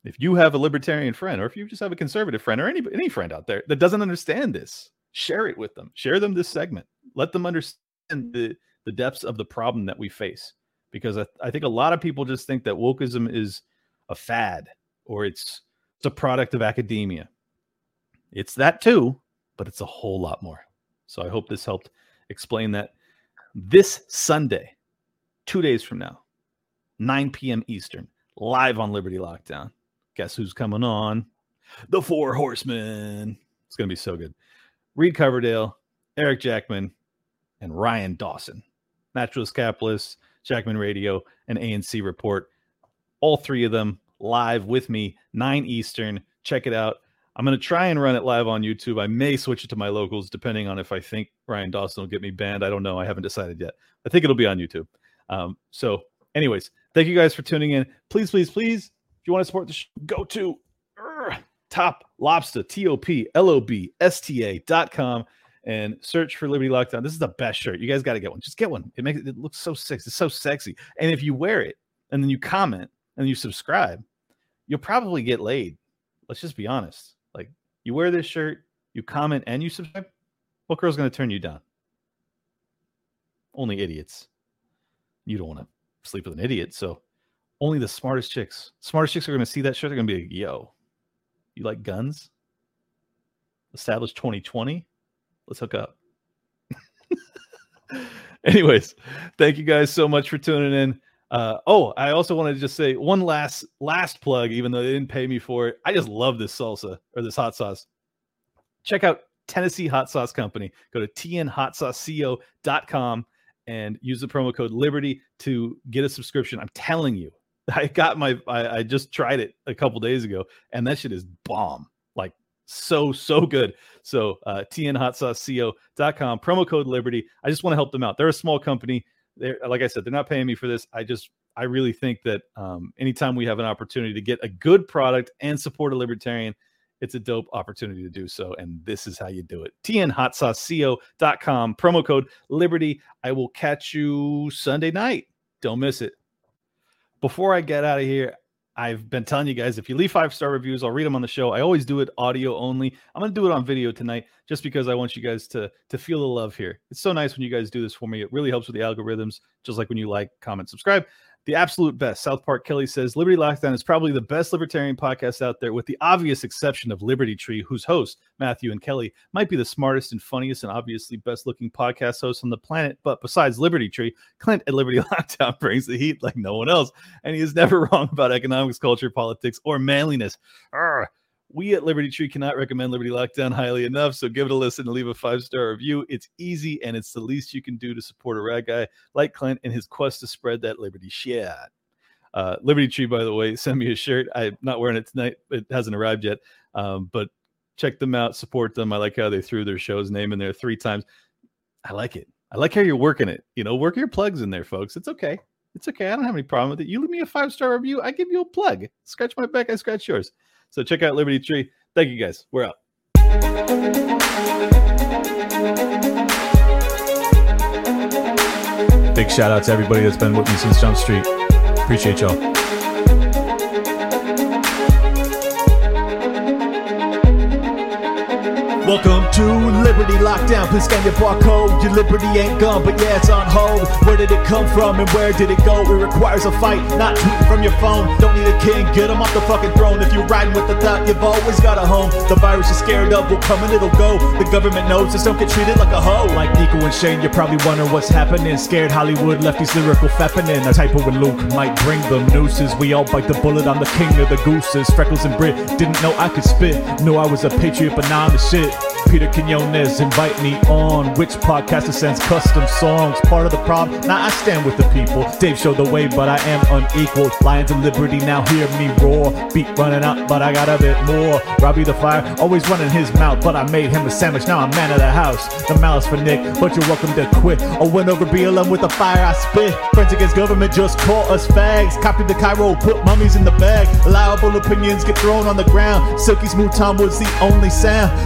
if you have a libertarian friend, or if you just have a conservative friend, or any any friend out there that doesn't understand this, Share it with them. Share them this segment. Let them understand the, the depths of the problem that we face. Because I, I think a lot of people just think that wokeism is a fad or it's, it's a product of academia. It's that too, but it's a whole lot more. So I hope this helped explain that. This Sunday, two days from now, nine p.m. Eastern, live on Liberty Lockdown. Guess who's coming on? The Four Horsemen. It's going to be so good. Reed Coverdale, Eric Jackman, and Ryan Dawson. Naturalist Capitalist, Jackman Radio, and A N C Report. All three of them live with me, nine Eastern. Check it out. I'm going to try and run it live on YouTube. I may switch it to my locals, depending on if I think Ryan Dawson will get me banned. I don't know. I haven't decided yet. I think it'll be on YouTube. Um, so anyways, thank you guys for tuning in. Please, please, please, if you want to support the show, go to uh, toplobsta, T O P L O B S T A dot com and search for Liberty Lockdown. This is the best shirt. You guys got to get one. Just get one. It makes it, it looks so sexy. It's so sexy. And if you wear it and then you comment and you subscribe, you'll probably get laid. Let's just be honest. Like, you wear this shirt, you comment, and you subscribe, what girl's going to turn you down? Only idiots. You don't want to sleep with an idiot, so only the smartest chicks. Smartest chicks are going to see that shirt. They're going to be like, yo, you like guns? Establish twenty twenty? Let's hook up. Anyways, thank you guys so much for tuning in. Uh, oh, I also wanted to just say one last last plug, even though they didn't pay me for it. I just love this salsa or this hot sauce. Check out Tennessee Hot Sauce Company. Go to T N hot sauce co dot com and use the promo code Liberty to get a subscription. I'm telling you, I got my I, I just tried it a couple days ago, and that shit is bomb. Like so, so good. So uh, T N hot sauce co dot com, promo code Liberty. I just want to help them out. They're a small company. They're, like I said, they're not paying me for this. I just, I really think that um, anytime we have an opportunity to get a good product and support a libertarian, it's a dope opportunity to do so. And this is how you do it. T N hot sauce co dot com, promo code Liberty. I will catch you Sunday night. Don't miss it. Before I get out of here, I've been telling you guys, if you leave five-star reviews, I'll read them on the show. I always do it audio only. I'm going to do it on video tonight just because I want you guys to, to feel the love here. It's so nice when you guys do this for me. It really helps with the algorithms, just like when you like, comment, subscribe. The absolute best. South Park Kelly says, Liberty Lockdown is probably the best libertarian podcast out there, with the obvious exception of Liberty Tree, whose host, Matthew and Kelly, might be the smartest and funniest and obviously best-looking podcast hosts on the planet. But besides Liberty Tree, Clint at Liberty Lockdown brings the heat like no one else, and he is never wrong about economics, culture, politics, or manliness. Arrgh. We at Liberty Tree cannot recommend Liberty Lockdown highly enough, so give it a listen and leave a five-star review. It's easy, and it's the least you can do to support a rad guy like Clint in his quest to spread that liberty shit. Uh, Liberty Tree, by the way, send me a shirt. I'm not wearing it tonight. It hasn't arrived yet, um, but check them out. Support them. I like how they threw their show's name in there three times. I like it. I like how you're working it. You know, work your plugs in there, folks. It's okay. It's okay. I don't have any problem with it. You leave me a five-star review, I give you a plug. Scratch my back, I scratch yours. So check out Liberty Tree. Thank you, guys. We're out. Big shout out to everybody that's been with me since Jump Street. Appreciate y'all. Welcome to Liberty Lockdown. Please scan your barcode. Your liberty ain't gone, but yeah, it's on hold. Where did it come from and where did it go? It requires a fight, not tweeting from your phone. Don't need a king, get him off the fucking throne. If you're riding with the thought, you've always got a home. The virus you're scared of will come and it'll go. The government knows, just don't get treated like a hoe. Like Nico and Shane, you're probably wondering what's happening. Scared Hollywood lefties lyrical fapping. A typo with Luke might bring them nooses. We all bite the bullet, I'm the king of the gooses. Freckles and Brit, didn't know I could spit. Knew I was a patriot, but now I'm the shit. Peter Quinones, invite me on. Which podcaster sends custom songs? Part of the problem? Now nah, I stand with the people. Dave showed the way, but I am unequal. Lions of Liberty, now hear me roar. Beat running out, but I got a bit more. Robbie the Fire, always running his mouth, but I made him a sandwich, now I'm man of the house. The malice for Nick, but you're welcome to quit. I went over B L M with the fire I spit. Friends against government just call us fags. Copied the Cairo, put mummies in the bag. Liable opinions get thrown on the ground. Silky Smooth Tom was the only sound.